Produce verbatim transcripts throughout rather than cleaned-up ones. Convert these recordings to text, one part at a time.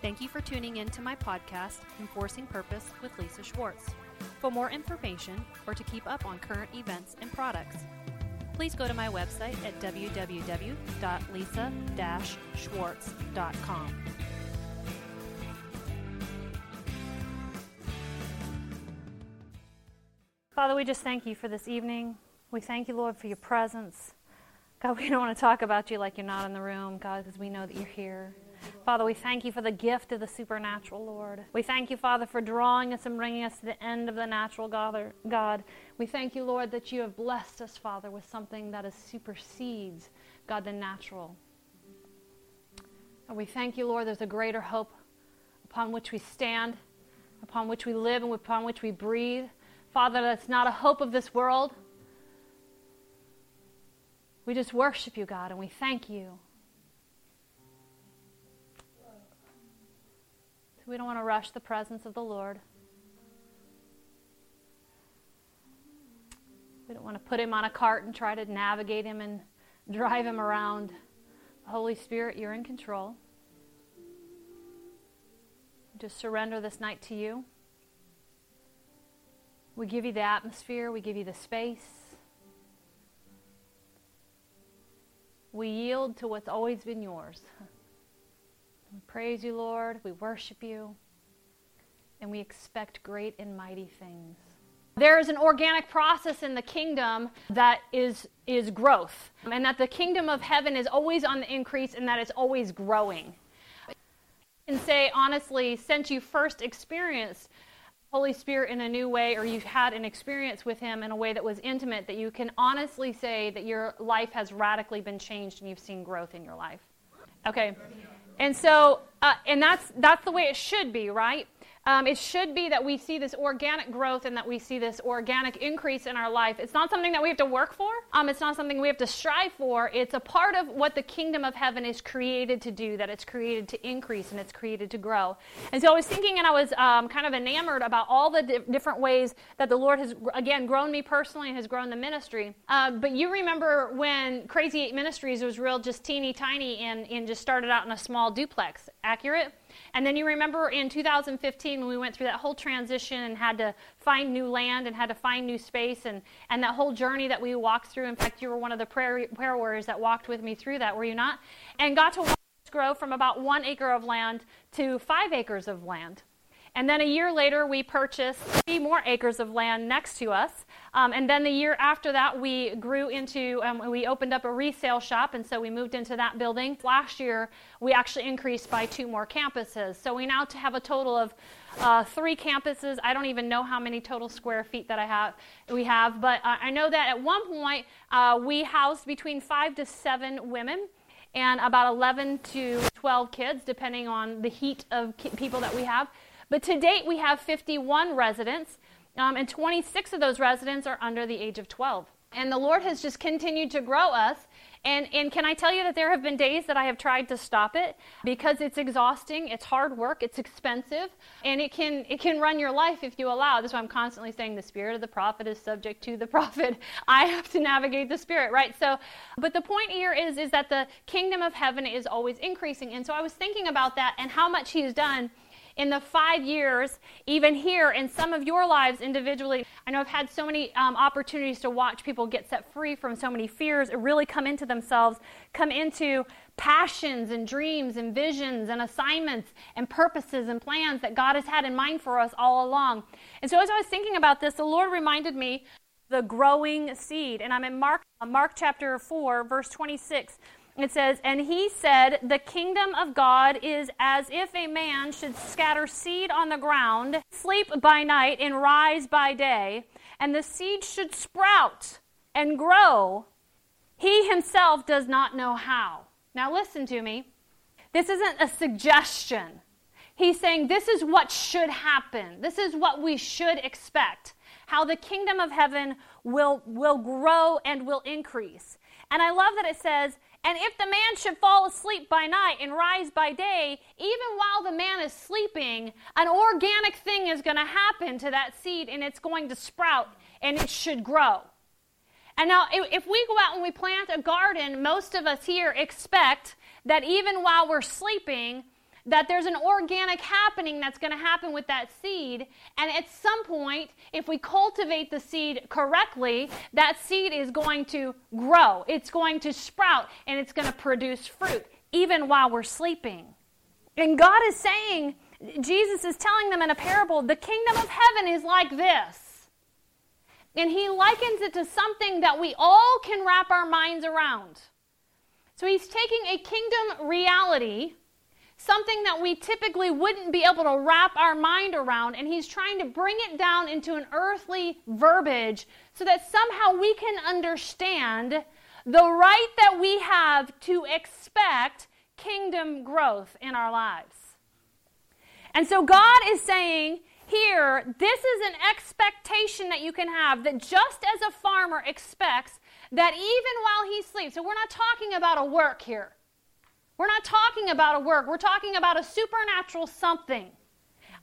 Thank you for tuning in to my podcast, Enforcing Purpose with Lisa Schwartz. For more information or to keep up on current events and products, please go to my website at w w w dot lisa dash schwartz dot com. Father, we just thank you for this evening. We thank you, Lord, for your presence. God, we don't want to talk about you like you're not in the room, God, because we know that you're here. Father, we thank you for the gift of the supernatural, Lord. We thank you, Father, for drawing us and bringing us to the end of the natural, God. We thank you, Lord, that you have blessed us, Father, with something that is supersedes, God, the natural. And we thank you, Lord, there's a greater hope upon which we stand, upon which we live, and upon which we breathe. Father, that's not a hope of this world. We just worship you, God, and we thank you. We don't want to rush the presence of the Lord. We don't want to put him on a cart and try to navigate him and drive him around. Holy Spirit, you're in control. Just surrender this night to you. We give you the atmosphere. We give you the space. We yield to what's always been yours. We praise you, Lord. We worship you. And we expect great and mighty things. There is an organic process in the kingdom that is, is growth. And that the kingdom of heaven is always on the increase and that it's always growing. And say, honestly, since you first experienced Holy Spirit in a new way, or you've had an experience with him in a way that was intimate, that you can honestly say that your life has radically been changed and you've seen growth in your life. Okay. And so, uh, and that's that's the way it should be, right? Um, it should be that we see this organic growth and that we see this organic increase in our life. It's not something that we have to work for. Um, it's not something we have to strive for. It's a part of what the kingdom of heaven is created to do, that it's created to increase and it's created to grow. And so I was thinking, and I was um, kind of enamored about all the di- different ways that the Lord has, again, grown me personally and has grown the ministry. Uh, but you remember when Crazy Eight Ministries was real just teeny tiny and, and just started out in a small duplex, accurate? And then you remember in two thousand fifteen when we went through that whole transition and had to find new land and had to find new space and, and that whole journey that we walked through. In fact, you were one of the prayer, prayer warriors that walked with me through that, were you not? And got to watch us grow from about one acre of land to five acres of land. And then a year later, we purchased three more acres of land next to us. Um, and then the year after that, we grew into, um, we opened up a resale shop, and so we moved into that building. Last year, we actually increased by two more campuses. So we now have a total of uh, three campuses. I don't even know how many total square feet that I have. we have, but uh, I know that at one point, uh, we housed between five to seven women and about eleven to twelve kids, depending on the heat of ki- people that we have. But to date, we have fifty-one residents, um, and twenty-six of those residents are under the age of twelve. And the Lord has just continued to grow us. And, and can I tell you that there have been days that I have tried to stop it because it's exhausting, it's hard work, it's expensive, and it can it can run your life if you allow. That's why I'm constantly saying the spirit of the prophet is subject to the prophet. I have to navigate the spirit, right? So, but the point here is, is that the kingdom of heaven is always increasing. And so I was thinking about that and how much he's done in the five years, even here in some of your lives individually. I know I've had so many um, opportunities to watch people get set free from so many fears, really come into themselves, come into passions and dreams and visions and assignments and purposes and plans that God has had in mind for us all along. And so as I was thinking about this, the Lord reminded me the growing seed. And I'm in Mark, Mark chapter four, verse twenty-six. It says, and he said, the kingdom of God is as if a man should scatter seed on the ground, sleep by night and rise by day, and the seed should sprout and grow. He himself does not know how. Now listen to me. This isn't a suggestion. He's saying this is what should happen. This is what we should expect. How the kingdom of heaven will, will grow and will increase. And I love that it says, and if the man should fall asleep by night and rise by day, even while the man is sleeping, an organic thing is going to happen to that seed, and it's going to sprout, and it should grow. And now, if we go out and we plant a garden, most of us here expect that even while we're sleeping, that there's an organic happening that's going to happen with that seed. And at some point, if we cultivate the seed correctly, that seed is going to grow. It's going to sprout, and it's going to produce fruit, even while we're sleeping. And God is saying, Jesus is telling them in a parable, the kingdom of heaven is like this. And he likens it to something that we all can wrap our minds around. So he's taking a kingdom reality, something that we typically wouldn't be able to wrap our mind around, and he's trying to bring it down into an earthly verbiage so that somehow we can understand the right that we have to expect kingdom growth in our lives. And so God is saying here, this is an expectation that you can have, that just as a farmer expects that even while he sleeps. So we're not talking about a work here. We're not talking about a work. We're talking about a supernatural something.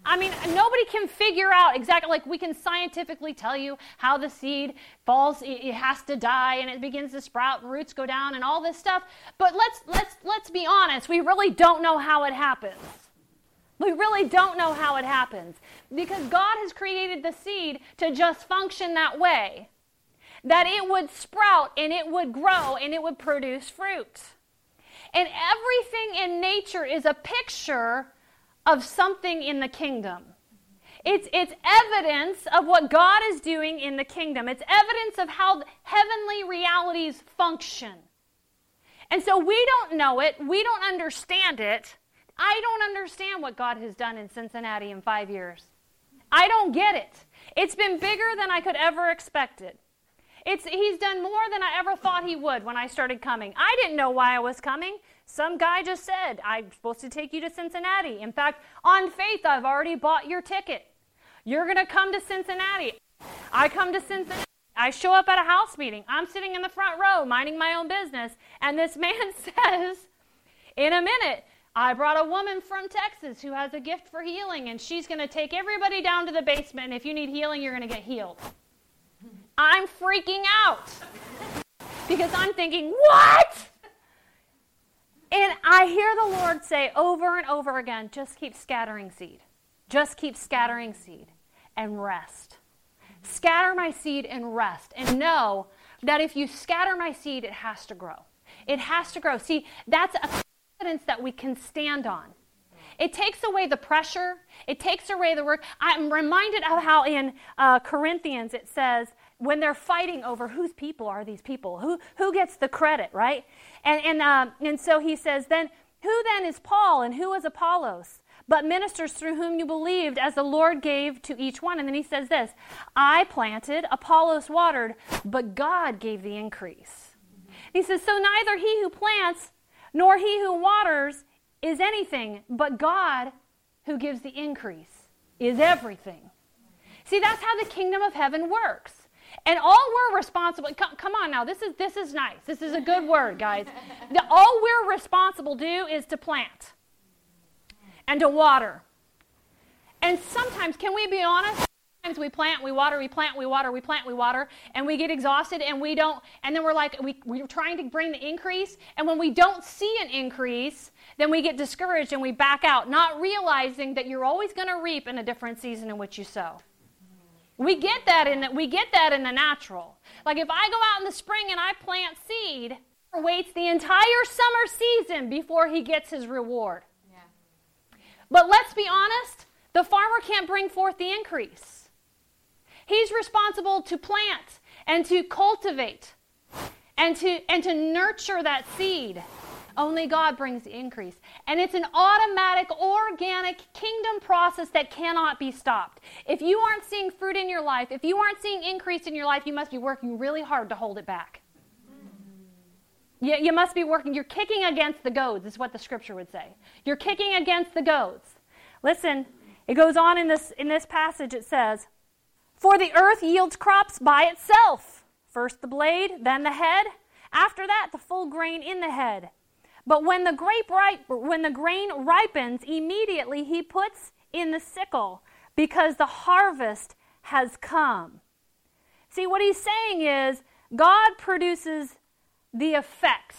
I mean, nobody can figure out exactly, like we can scientifically tell you how the seed falls, it has to die, and it begins to sprout, and roots go down, and all this stuff. But let's let's let's be honest. We really don't know how it happens. We really don't know how it happens, because God has created the seed to just function that way, that it would sprout, and it would grow, and it would produce fruit. And everything in nature is a picture of something in the kingdom. It's, it's evidence of what God is doing in the kingdom. It's evidence of how heavenly realities function. And so we don't know it. We don't understand it. I don't understand what God has done in Cincinnati in five years. I don't get it. It's been bigger than I could ever expect it. It's, he's done more than I ever thought he would when I started coming. I didn't know why I was coming. Some guy just said, I'm supposed to take you to Cincinnati. In fact, on faith, I've already bought your ticket. You're going to come to Cincinnati. I come to Cincinnati. I show up at a house meeting. I'm sitting in the front row, minding my own business. And this man says, in a minute, I brought a woman from Texas who has a gift for healing, and she's going to take everybody down to the basement. And if you need healing, you're going to get healed. I'm freaking out because I'm thinking, what? And I hear the Lord say over and over again, just keep scattering seed. Just keep scattering seed and rest. Scatter my seed and rest. And know that if you scatter my seed, it has to grow. It has to grow. See, that's a confidence that we can stand on. It takes away the pressure. It takes away the work. I'm reminded of how in uh, Corinthians it says, when they're fighting over whose people are these people, who who gets the credit, right? And and um, and so he says, then who then is Paul and who is Apollos, but ministers through whom you believed, as the Lord gave to each one. And then he says this: I planted, Apollos watered, but God gave the increase. And he says, so neither he who plants nor he who waters is anything, but God who gives the increase is everything. See, that's how the kingdom of heaven works. And all we're responsible, come, come on now, this is this is nice. This is a good word, guys. The, all we're responsible do is to plant and to water. And sometimes, can we be honest? Sometimes we plant, we water, we plant, we water, we plant, we water, and we get exhausted and we don't, and then we're like, we, we're trying to bring the increase. And when we don't see an increase, then we get discouraged and we back out, not realizing that you're always going to reap in a different season in which you sow. We get that in the, we get that in the natural. Like if I go out in the spring and I plant seed, waits the entire summer season before he gets his reward. Yeah. But let's be honest, the farmer can't bring forth the increase. He's responsible to plant and to cultivate and to and to nurture that seed. Only God brings the increase. And it's an automatic, organic kingdom process that cannot be stopped. If you aren't seeing fruit in your life, if you aren't seeing increase in your life, you must be working really hard to hold it back. You, you must be working. You're kicking against the goads, is what the scripture would say. You're kicking against the goads. Listen, it goes on in this, in this passage. It says, for the earth yields crops by itself. First the blade, then the head. After that, the full grain in the head. But when the grape ripe, when the grain ripens, immediately he puts in the sickle, because the harvest has come. See, what he's saying is God produces the effect.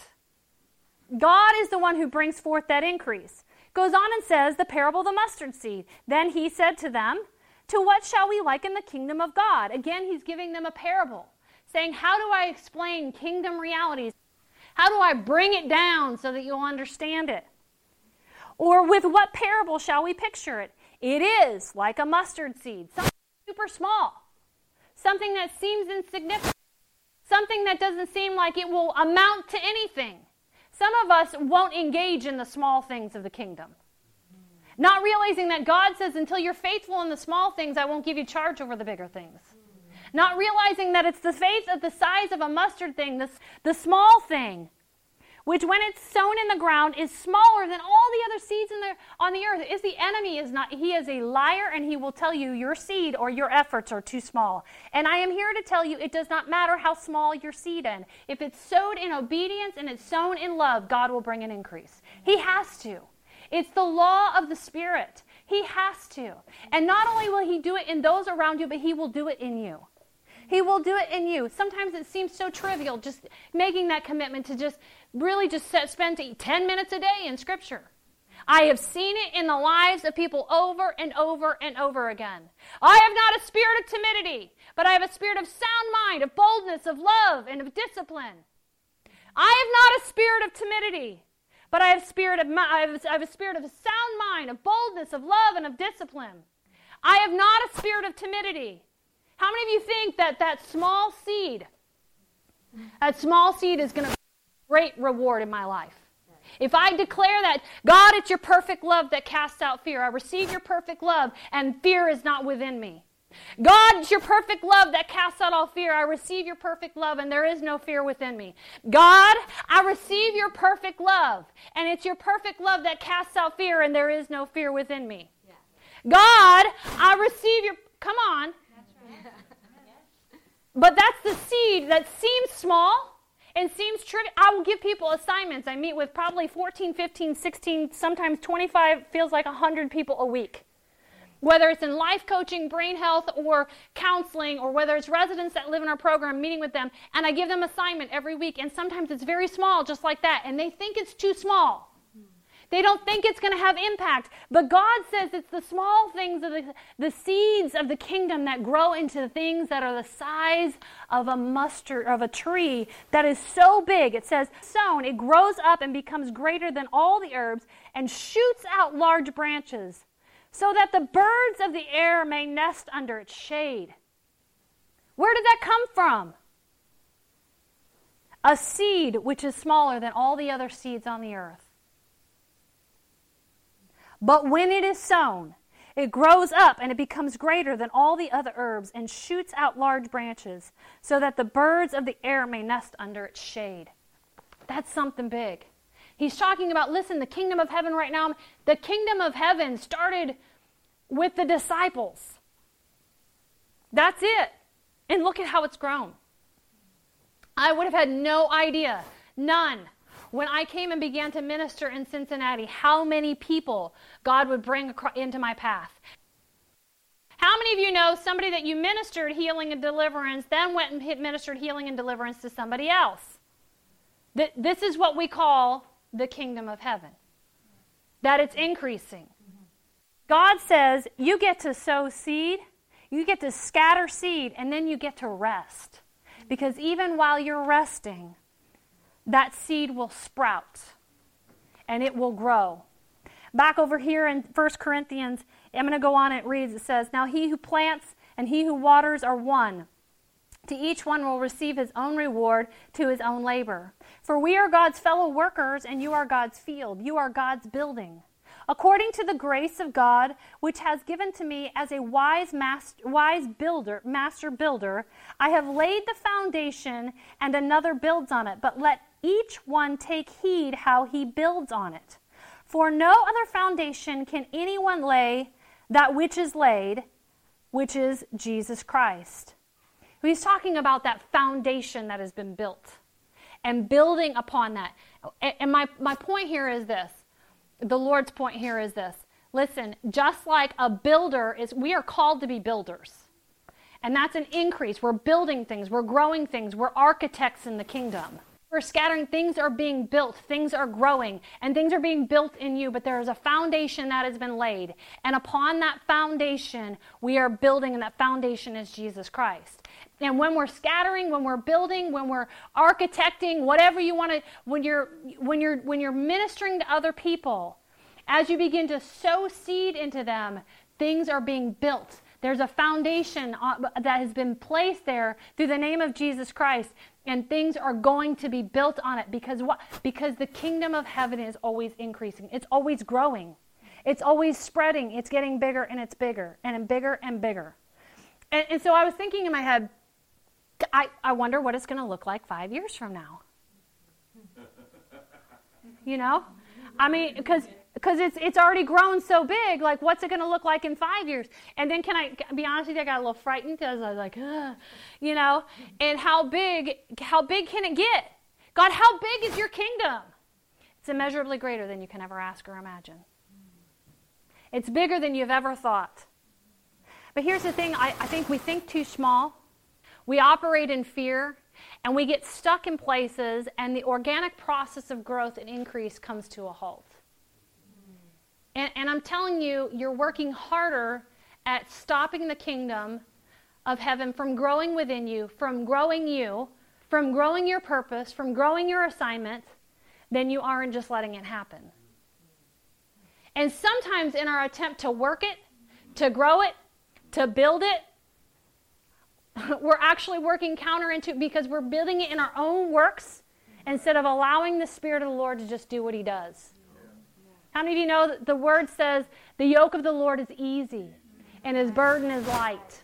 God is the one who brings forth that increase. goes on and says the parable of the mustard seed. Then he said to them, to what shall we liken the kingdom of God? Again, he's giving them a parable, saying, how do I explain kingdom realities? How do I bring it down so that you'll understand it? Or with what parable shall we picture it? It is like a mustard seed, something super small, something that seems insignificant, something that doesn't seem like it will amount to anything. Some of us won't engage in the small things of the kingdom, not realizing that God says, until you're faithful in the small things, I won't give you charge over the bigger things. Not realizing that it's the faith of the size of a mustard thing, the, the small thing, which when it's sown in the ground is smaller than all the other seeds in the, on the earth. If the enemy is not, he is a liar, and he will tell you your seed or your efforts are too small. And I am here to tell you, it does not matter how small your seed is. If it's sowed in obedience and it's sown in love, God will bring an increase. He has to. It's the law of the Spirit. He has to. And not only will he do it in those around you, but he will do it in you. He will do it in you. Sometimes it seems so trivial, just making that commitment to just really just spend ten minutes a day in Scripture. I have seen it in the lives of people over and over and over again. I have not a spirit of timidity, but I have a spirit of sound mind, of boldness, of love, and of discipline. I have not a spirit of timidity, but I have, spirit of, I have, I have a spirit of sound mind, of boldness, of love, and of discipline. I have not a spirit of timidity. How many of you think that that small seed, that small seed is going to be a great reward in my life? If I declare that, God, it's your perfect love that casts out fear. I receive your perfect love, and fear is not within me. God, it's your perfect love that casts out all fear. I receive your perfect love, and there is no fear within me. God, I receive your perfect love, and it's your perfect love that casts out fear, and there is no fear within me. God, I receive your... Come on. But that's the seed that seems small and seems trivial. I will give people assignments. I meet with probably fourteen, fifteen, sixteen, sometimes twenty-five, feels like one hundred people a week. Whether it's in life coaching, brain health, or counseling, or whether it's residents that live in our program, meeting with them, and I give them assignment every week, and sometimes it's very small, just like that, and they think it's too small. They don't think it's going to have impact. But God says it's the small things, of the, the seeds of the kingdom that grow into the things that are the size of a mustard, of a tree that is so big. It says, sown, it grows up and becomes greater than all the herbs and shoots out large branches so that the birds of the air may nest under its shade. Where did that come from? A seed which is smaller than all the other seeds on the earth. But when it is sown, it grows up and it becomes greater than all the other herbs and shoots out large branches so that the birds of the air may nest under its shade. That's something big. He's talking about, listen, the kingdom of heaven right now, the kingdom of heaven started with the disciples. That's it. And look at how it's grown. I would have had no idea, none. When I came and began to minister in Cincinnati, how many people God would bring into my path. How many of you know somebody that you ministered healing and deliverance, then went and ministered healing and deliverance to somebody else? This is what we call the kingdom of heaven, that it's increasing. God says you get to sow seed, you get to scatter seed, and then you get to rest. Because even while you're resting, that seed will sprout, and it will grow. Back over here in First Corinthians, I'm going to go on, it reads, it says, now he who plants and he who waters are one. To each one will receive his own reward to his own labor. For we are God's fellow workers, and you are God's field. You are God's building. According to the grace of God, which has given to me as a wise master, wise builder, master builder, I have laid the foundation, and another builds on it. But let each one take heed how he builds on it. For no other foundation can anyone lay that which is laid, which is Jesus Christ. He's talking about that foundation that has been built and building upon that. And my, my point here is this. The Lord's point here is this. Listen, just like a builder is, we are called to be builders. And that's an increase. We're building things. We're growing things. We're architects in the kingdom. We're scattering, things are being built, things are growing, and things are being built in you, but there is a foundation that has been laid. And upon that foundation, we are building, and that foundation is Jesus Christ. And when we're scattering, when we're building, when we're architecting, whatever you want to, when you're when you're when you're ministering to other people, as you begin to sow seed into them, things are being built. There's a foundation that has been placed there through the name of Jesus Christ, and things are going to be built on it because what? Because the kingdom of heaven is always increasing. It's always growing. It's always spreading. It's getting bigger and it's bigger and bigger and bigger. And, and so I was thinking in my head, I, I wonder what it's going to look like five years from now. You know? I mean, because... Because it's it's already grown so big. Like, what's it going to look like in five years? And then can I be honest with you? I got a little frightened because I was like, ugh, you know. And how big? How big can it get? God, how big is your kingdom? It's immeasurably greater than you can ever ask or imagine. It's bigger than you've ever thought. But here's the thing: I, I think we think too small. We operate in fear, and we get stuck in places. And the organic process of growth and increase comes to a halt. And, and I'm telling you, you're working harder at stopping the kingdom of heaven from growing within you, from growing you, from growing your purpose, from growing your assignment, than you are in just letting it happen. And sometimes in our attempt to work it, to grow it, to build it, we're actually working counter into it because we're building it in our own works instead of allowing the Spirit of the Lord to just do what he does. How many of you know that the word says the yoke of the Lord is easy and his burden is light?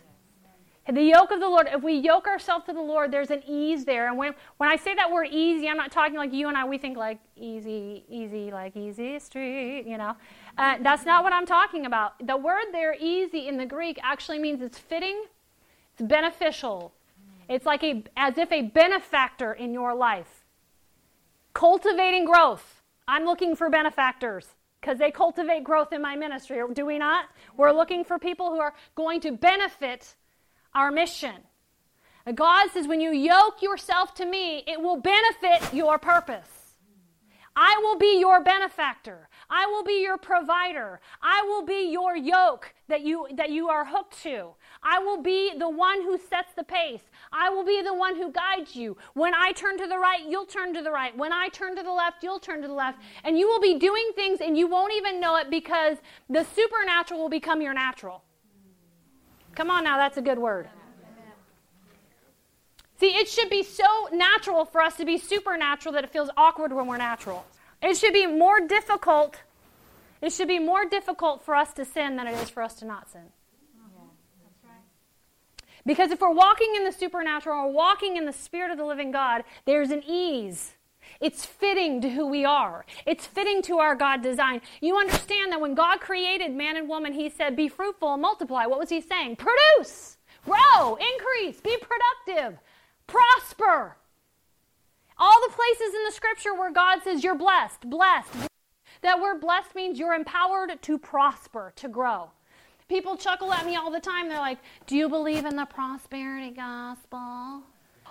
And the yoke of the Lord, if we yoke ourselves to the Lord, there's an ease there. And when, when I say that word easy, I'm not talking like you and I, we think like easy, easy, like easy street, you know. Uh, that's not what I'm talking about. The word there, easy, in the Greek actually means it's fitting, it's beneficial. It's like a as if a benefactor in your life. Cultivating growth. I'm looking for benefactors, because they cultivate growth in my ministry, do we not? We're looking for people who are going to benefit our mission. And God says, when you yoke yourself to me, it will benefit your purpose. I will be your benefactor. I will be your provider. I will be your yoke that you that you are hooked to. I will be the one who sets the pace. I will be the one who guides you. When I turn to the right, you'll turn to the right. When I turn to the left, you'll turn to the left. And you will be doing things and you won't even know it, because the supernatural will become your natural. Come on now, that's a good word. See, it should be so natural for us to be supernatural that it feels awkward when we're natural. It should be more difficult. It should be more difficult for us to sin than it is for us to not sin. Because if we're walking in the supernatural, or walking in the Spirit of the living God, there's an ease. It's fitting to who we are. It's fitting to our God design. You understand that when God created man and woman, he said, be fruitful and multiply. What was he saying? Produce, grow, increase, be productive, prosper. All the places in the scripture where God says you're blessed, blessed, blessed. That word blessed means you're empowered to prosper, to grow. People chuckle at me all the time. They're like, do you believe in the prosperity gospel?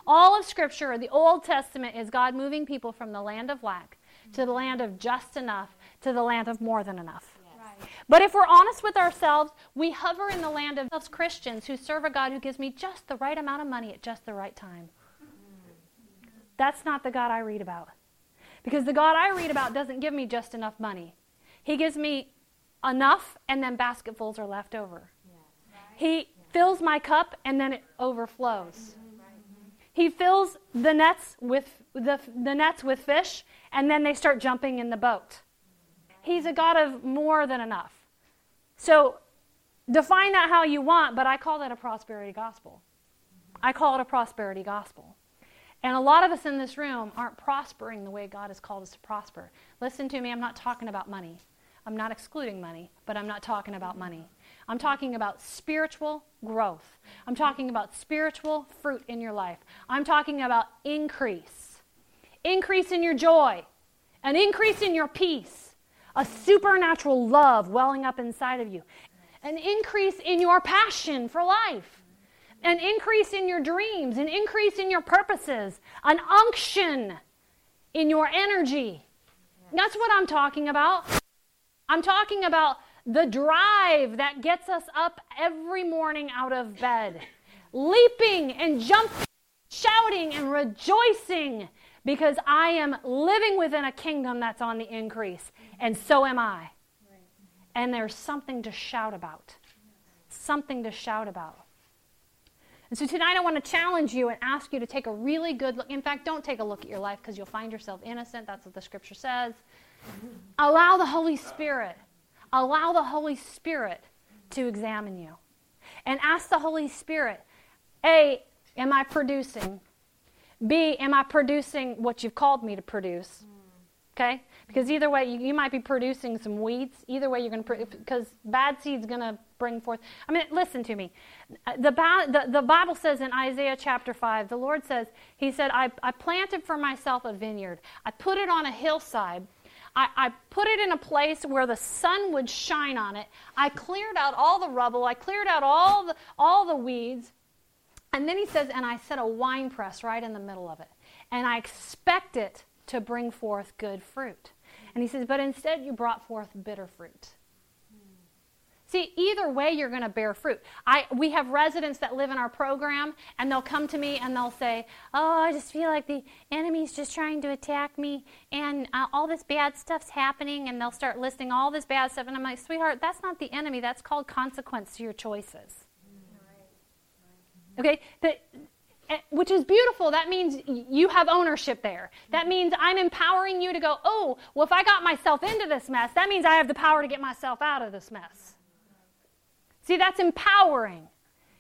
All of Scripture, the Old Testament, is God moving people from the land of lack to the land of just enough to the land of more than enough. Yes. Right. But if we're honest with ourselves, we hover in the land of Christians who serve a God who gives me just the right amount of money at just the right time. That's not the God I read about. Because the God I read about doesn't give me just enough money. He gives me enough, and then basketfuls are left over. Yeah, right? He yeah. fills my cup, and then it overflows. Mm-hmm, right, mm-hmm. He fills the nets with the the nets with fish, and then they start jumping in the boat. He's a God of more than enough. So define that how you want, but I call that a prosperity gospel. Mm-hmm. I call it a prosperity gospel. And a lot of us in this room aren't prospering the way God has called us to prosper. Listen to me, I'm not talking about money. I'm not excluding money, but I'm not talking about money. I'm talking about spiritual growth. I'm talking about spiritual fruit in your life. I'm talking about increase. Increase in your joy. An increase in your peace. A supernatural love welling up inside of you. An increase in your passion for life. An increase in your dreams. An increase in your purposes. An unction in your energy. That's what I'm talking about. I'm talking about the drive that gets us up every morning out of bed, leaping and jumping, shouting and rejoicing, because I am living within a kingdom that's on the increase, and so am I. And there's something to shout about. Something to shout about. And so tonight I want to challenge you and ask you to take a really good look. In fact, don't take a look at your life, because you'll find yourself innocent. That's what the scripture says. Allow the Holy Spirit. Allow the Holy Spirit to examine you. And ask the Holy Spirit, A, am I producing? B, am I producing what you've called me to produce? Okay? Because either way, you, you might be producing some weeds. Either way, you're going to produce, because bad seed's going to bring forth. I mean, listen to me. The, the, the Bible says in Isaiah chapter five, the Lord says, he said, I, I planted for myself a vineyard. I put it on a hillside. I, I put it in a place where the sun would shine on it. I cleared out all the rubble. I cleared out all the, all the weeds. And then he says, and I set a wine press right in the middle of it. And I expect it to bring forth good fruit. And he says, but instead you brought forth bitter fruit. Mm. See, either way you're going to bear fruit. I We have residents that live in our program, and they'll come to me and they'll say, oh, I just feel like the enemy's just trying to attack me, and uh, all this bad stuff's happening, and they'll start listing all this bad stuff. And I'm like, sweetheart, that's not the enemy. That's called consequence to your choices. Mm. Right. Right. Okay? The, Which is beautiful. That means you have ownership there. That means I'm empowering you to go, oh, well, if I got myself into this mess, that means I have the power to get myself out of this mess. See, that's empowering.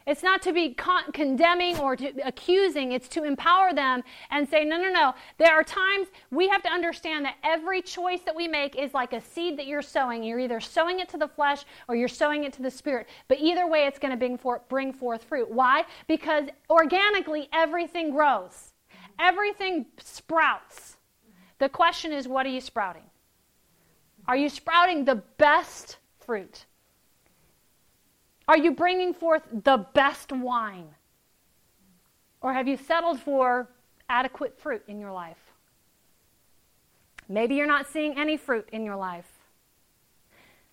It's not to be con- condemning or to accusing. It's to empower them and say, no, no, no. There are times we have to understand that every choice that we make is like a seed that you're sowing. You're either sowing it to the flesh or you're sowing it to the spirit. But either way, it's going to bring, for- bring forth fruit. Why? Because organically, everything grows. Everything sprouts. The question is, what are you sprouting? Are you sprouting the best fruit? Are you bringing forth the best wine? Or have you settled for adequate fruit in your life? Maybe you're not seeing any fruit in your life.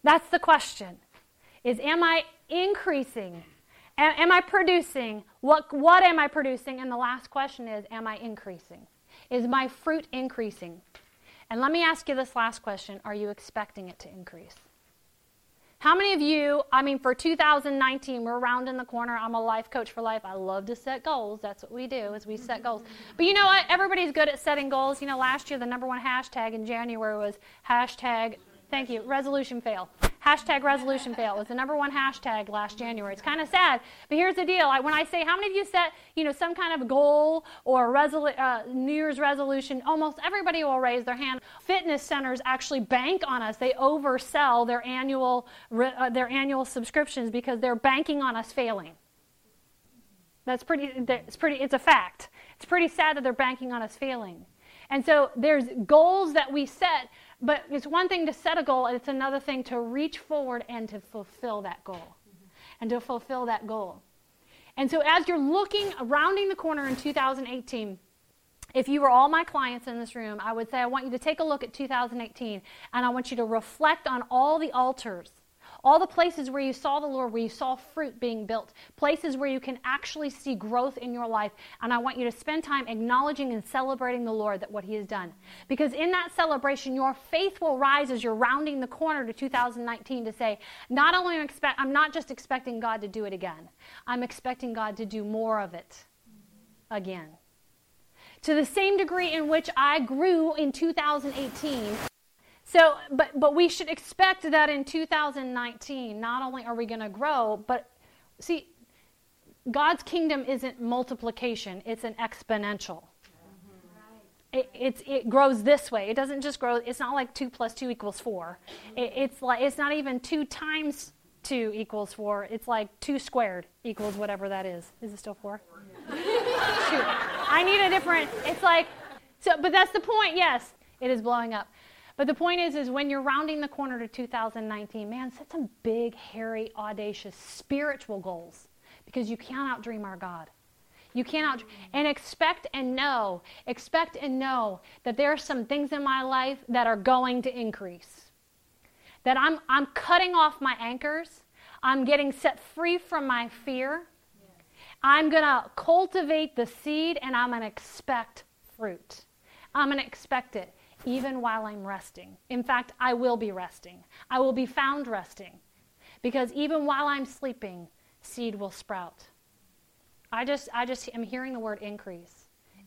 That's the question. Is, am I increasing? A- am I producing? What, what am I producing? And the last question is, am I increasing? Is my fruit increasing? And let me ask you this last question. Are you expecting it to increase? How many of you, I mean, for two thousand nineteen, we're rounding the corner. I'm a life coach for life. I love to set goals. That's what we do, is we set goals. But you know what? Everybody's good at setting goals. You know, last year, the number one hashtag in January was hashtag, thank you, resolution fail. Hashtag resolution fail was the number one hashtag last January. It's kind of sad, but here's the deal. I, when I say, how many of you set, you know, some kind of goal or resolu- uh, New Year's resolution, almost everybody will raise their hand. Fitness centers actually bank on us. They oversell their annual re- uh, their annual subscriptions because they're banking on us failing. That's pretty. It's pretty. It's a fact. It's pretty sad that they're banking on us failing. And so there's goals that we set. But it's one thing to set a goal, and it's another thing to reach forward and to fulfill that goal. Mm-hmm. And to fulfill that goal. And so as you're looking, rounding the corner in two thousand eighteen, if you were all my clients in this room, I would say I want you to take a look at two thousand eighteen, and I want you to reflect on all the altars, all the places where you saw the Lord, where you saw fruit being built, places where you can actually see growth in your life. And I want you to spend time acknowledging and celebrating the Lord, that what he has done. Because in that celebration, your faith will rise as you're rounding the corner to two thousand nineteen to say, not only am I expect, I'm not just expecting God to do it again. I'm expecting God to do more of it again. To the same degree in which I grew in two thousand eighteen, So, but but we should expect that in two thousand nineteen, not only are we going to grow, but see, God's kingdom isn't multiplication, it's an exponential. Mm-hmm. Right. It, it's, it grows this way. It doesn't just grow, it's not like two plus two equals four. It, it's like, it's not even two times two equals four. It's like two squared equals whatever that is. Is it still four? Yeah. Shoot. I need a different, it's like, so. But that's the point, yes, it is blowing up. But the point is, is when you're rounding the corner to two thousand nineteen, man, set some big, hairy, audacious, spiritual goals, because you can't outdream our God. You cannot, and expect and know, expect and know that there are some things in my life that are going to increase. That I'm I'm cutting off my anchors. I'm getting set free from my fear. Yeah. I'm going to cultivate the seed, and I'm going to expect fruit. I'm going to expect it even while I'm resting. In fact, I will be resting. I will be found resting, because even while I'm sleeping, seed will sprout. I just I just am hearing the word increase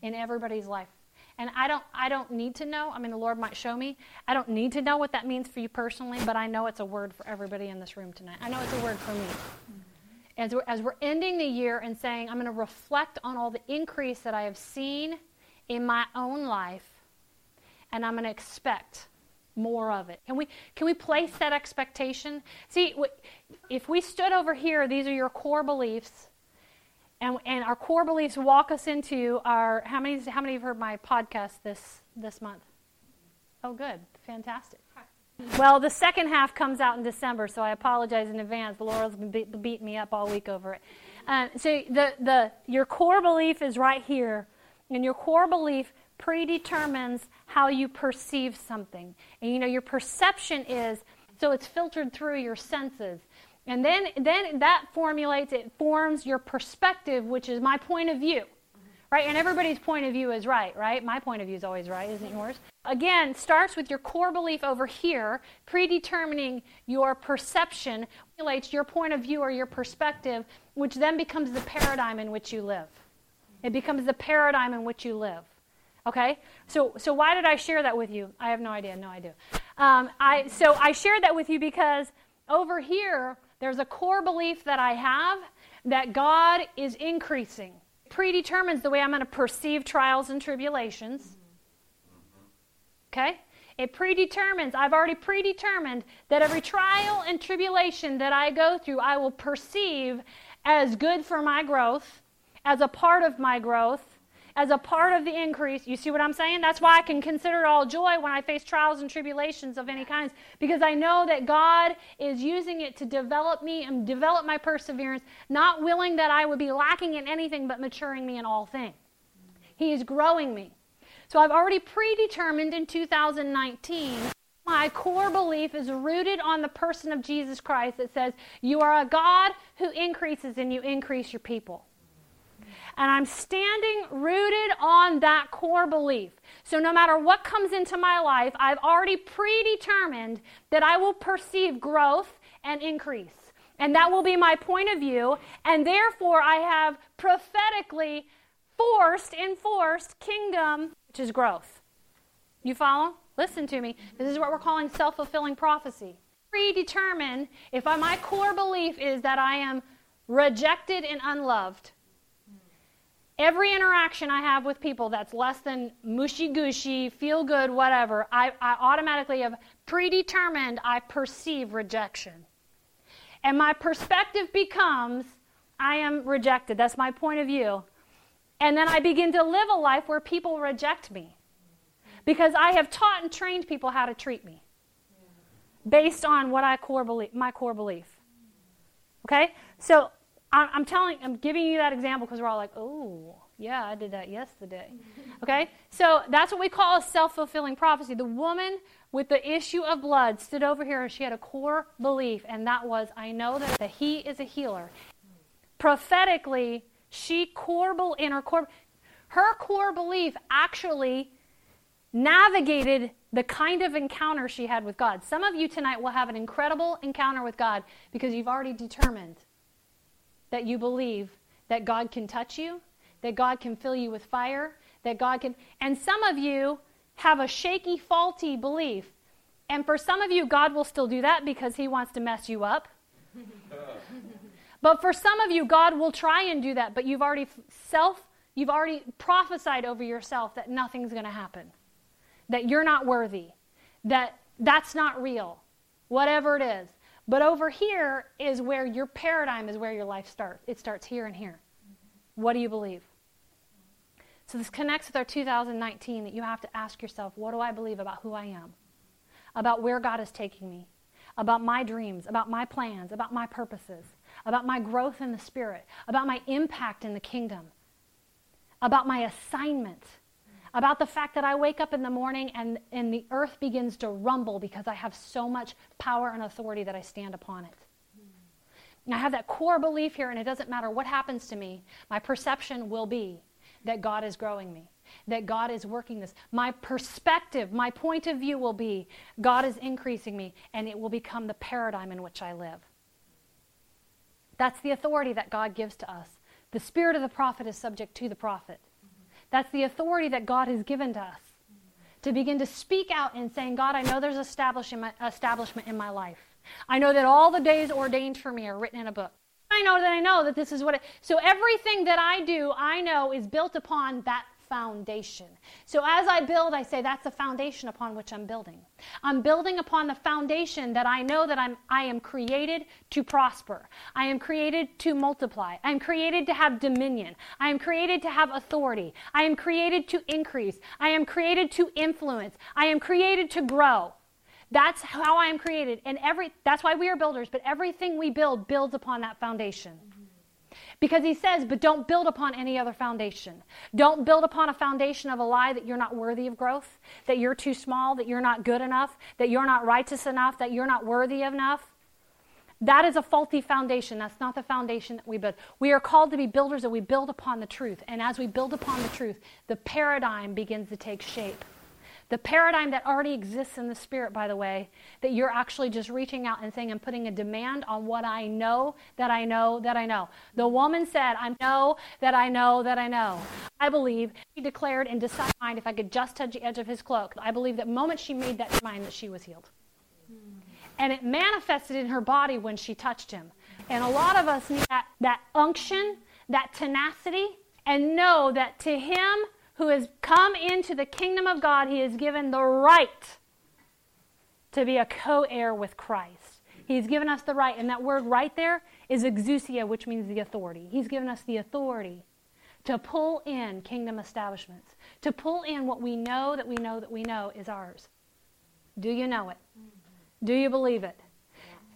in everybody's life. And I don't I don't need to know. I mean, the Lord might show me. I don't need to know what that means for you personally, but I know it's a word for everybody in this room tonight. I know it's a word for me. As we're, as we're ending the year and saying, I'm going to reflect on all the increase that I have seen in my own life, and I'm going to expect more of it. Can we can we place that expectation? See, if we stood over here, these are your core beliefs. And, and our core beliefs walk us into our, how many How many have heard my podcast this, this month? Oh, good. Fantastic. Well, the second half comes out in December, so I apologize in advance. Laura's been be- beat me up all week over it. Um, so the, the your core belief is right here, and your core belief predetermines how you perceive something. And, you know, your perception is, so it's filtered through your senses. And then then that formulates, it forms your perspective, which is my point of view, right? And everybody's point of view is right, right? My point of view is always right, isn't yours? Again, starts with your core belief over here, predetermining your perception, formulates your point of view or your perspective, which then becomes the paradigm in which you live. It becomes the paradigm in which you live, okay? So so why did I share that with you? I have no idea. No, I do. Um, I so I shared that with you because over here, there's a core belief that I have that God is increasing. It predetermines the way I'm going to perceive trials and tribulations. Okay? It predetermines, I've already predetermined that every trial and tribulation that I go through, I will perceive as good for my growth, as a part of my growth, as a part of the increase. You see what I'm saying? That's why I can consider it all joy when I face trials and tribulations of any kinds, because I know that God is using it to develop me and develop my perseverance, not willing that I would be lacking in anything, but maturing me in all things. He is growing me. So I've already predetermined in two thousand nineteen, my core belief is rooted on the person of Jesus Christ that says, you are a God who increases and you increase your people. And I'm standing rooted on that core belief. So no matter what comes into my life, I've already predetermined that I will perceive growth and increase. And that will be my point of view. And therefore, I have prophetically forced, enforced kingdom, which is growth. You follow? Listen to me. This is what we're calling self-fulfilling prophecy. Predetermine if my core belief is that I am rejected and unloved. Every interaction I have with people that's less than mushy-gushy, feel-good, whatever, I, I automatically have predetermined I perceive rejection. And my perspective becomes, I am rejected. That's my point of view. And then I begin to live a life where people reject me, because I have taught and trained people how to treat me based on what I core believe, my core belief. Okay? So I'm telling, I'm giving you that example because we're all like, oh, yeah, I did that yesterday. Okay? So that's what we call a self-fulfilling prophecy. The woman with the issue of blood stood over here and she had a core belief, and that was, I know that, that he is a healer. Prophetically, she core be- in her core, her core belief actually navigated the kind of encounter she had with God. Some of you tonight will have an incredible encounter with God because you've already determined that you believe that God can touch you, that God can fill you with fire, that God can... And some of you have a shaky, faulty belief. And for some of you, God will still do that because he wants to mess you up. But for some of you, God will try and do that, but you've already self, you've already prophesied over yourself that nothing's going to happen, that you're not worthy, that that's not real, whatever it is. But over here is where your paradigm is where your life starts. It starts here and here. What do you believe? So this connects with our two thousand nineteen that you have to ask yourself, what do I believe about who I am? About where God is taking me? About my dreams? About my plans? About my purposes? About my growth in the Spirit? About my impact in the kingdom? about my assignment, about the fact that I wake up in the morning and, and the earth begins to rumble because I have so much power and authority that I stand upon it. And I have that core belief here, and it doesn't matter what happens to me, my perception will be that God is growing me, that God is working this. My perspective, my point of view will be God is increasing me, and it will become the paradigm in which I live. That's the authority that God gives to us. The spirit of the prophet is subject to the prophet. That's the authority that God has given to us, to begin to speak out and saying, God, I know there's establishment establishment in my life. I know that all the days ordained for me are written in a book. I know that I know that this is what it... So everything that I do, I know, is built upon that foundation. So as I build, I say, that's the foundation upon which I'm building. I'm building upon the foundation that I know that I'm, I am created to prosper. I am created to multiply. I am created to have dominion. I am created to have authority. I am created to increase. I am created to influence. I am created to grow. That's how I am created. And every that's why we are builders, but everything we build builds upon that foundation. Mm-hmm. Because he says, but don't build upon any other foundation. Don't build upon a foundation of a lie that you're not worthy of growth, that you're too small, that you're not good enough, that you're not righteous enough, that you're not worthy enough. That is a faulty foundation. That's not the foundation that we build. We are called to be builders, and we build upon the truth. And as we build upon the truth, the paradigm begins to take shape. The paradigm that already exists in the spirit, by the way, that you're actually just reaching out and saying, I'm putting a demand on what I know that I know that I know. The woman said, I know that I know that I know. I believe she declared in decided mind, if I could just touch the edge of his cloak. I believe that moment she made that mind that she was healed. Mm-hmm. And it manifested in her body when she touched him. And a lot of us need that, that unction, that tenacity, and know that to him who has come into the kingdom of God, he is given the right to be a co-heir with Christ. He's given us the right, and that word right there is exousia, which means the authority. He's given us the authority to pull in kingdom establishments, to pull in what we know that we know that we know is ours. Do you know it? Do you believe it?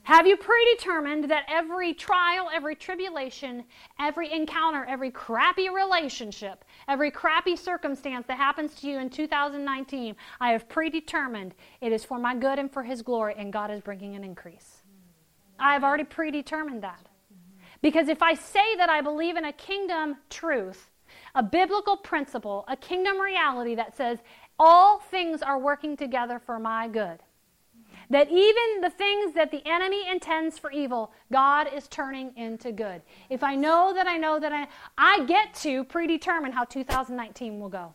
Have you predetermined that every trial, every tribulation, every encounter, every crappy relationship, every crappy circumstance that happens to you in two thousand nineteen, I have predetermined it is for my good and for his glory, and God is bringing an increase. I have already predetermined that. Because if I say that I believe in a kingdom truth, a biblical principle, a kingdom reality that says all things are working together for my good, that even the things that the enemy intends for evil, God is turning into good. If I know that I know that I I get to predetermine how two thousand nineteen will go.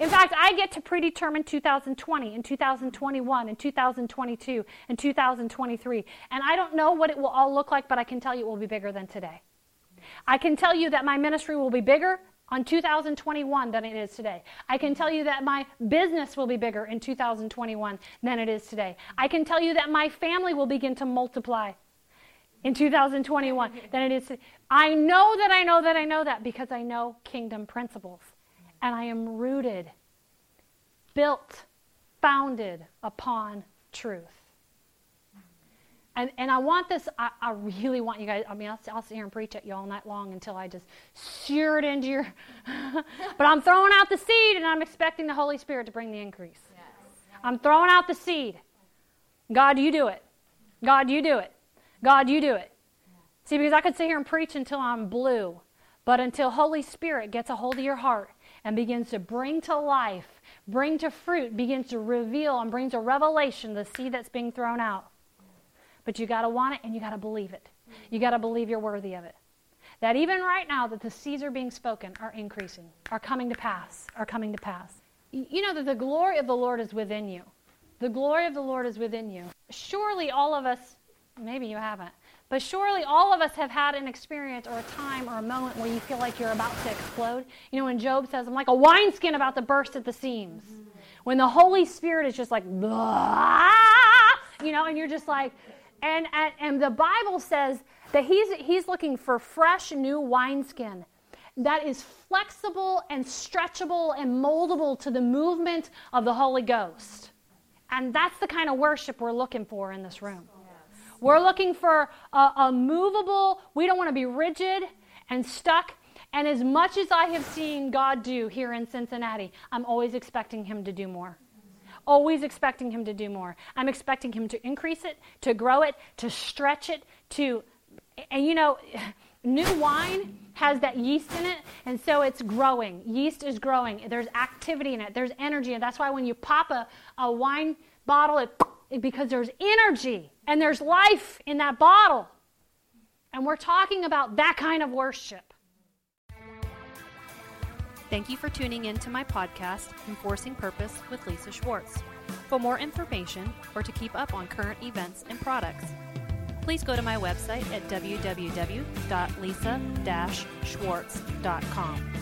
In fact, I get to predetermine two thousand twenty and two thousand twenty-one and two thousand twenty-two and two thousand twenty-three. And I don't know what it will all look like, but I can tell you it will be bigger than today. I can tell you that my ministry will be bigger on two thousand twenty-one than it is today. I can tell you that my business will be bigger in two thousand twenty-one than it is today. I can tell you that my family will begin to multiply in two thousand twenty-one than it is today. I know that I know that I know that because I know kingdom principles. And I am rooted, built, founded upon truth. And and I want this, I, I really want you guys, I mean, I'll, I'll sit here and preach at you all night long until I just sear it into your, but I'm throwing out the seed and I'm expecting the Holy Spirit to bring the increase. Yes. I'm throwing out the seed. God, you do it. God, you do it. God, you do it. See, because I could sit here and preach until I'm blue, but until Holy Spirit gets a hold of your heart and begins to bring to life, bring to fruit, begins to reveal and brings a revelation, the seed that's being thrown out. But you got to want it and you got to believe it. You got to believe you're worthy of it. That even right now that the seeds are being spoken are increasing, are coming to pass, are coming to pass. You know that the glory of the Lord is within you. The glory of the Lord is within you. Surely all of us, maybe you haven't, but surely all of us have had an experience or a time or a moment where you feel like you're about to explode. You know, when Job says, I'm like a wineskin about to burst at the seams. When the Holy Spirit is just like, blah, you know, and you're just like, And, and and the Bible says that he's he's looking for fresh new wineskin that is flexible and stretchable and moldable to the movement of the Holy Ghost. And that's the kind of worship we're looking for in this room. Yes. We're looking for a, a movable, we don't want to be rigid and stuck And as much as I have seen God do here in Cincinnati, I'm always expecting him to do more. Always expecting him to do more. I'm expecting him to increase it, to grow it, to stretch it, to, and you know, new wine has that yeast in it, and so it's growing. Yeast is growing. There's activity in it. There's energy, and that's why when you pop a, a wine bottle, it, it because there's energy and there's life in that bottle. And we're talking about that kind of worship. Thank you for tuning in to my podcast, Enforcing Purpose with Lisa Schwartz. For more information or to keep up on current events and products, please go to my website at w w w dot lisa dash schwartz dot com.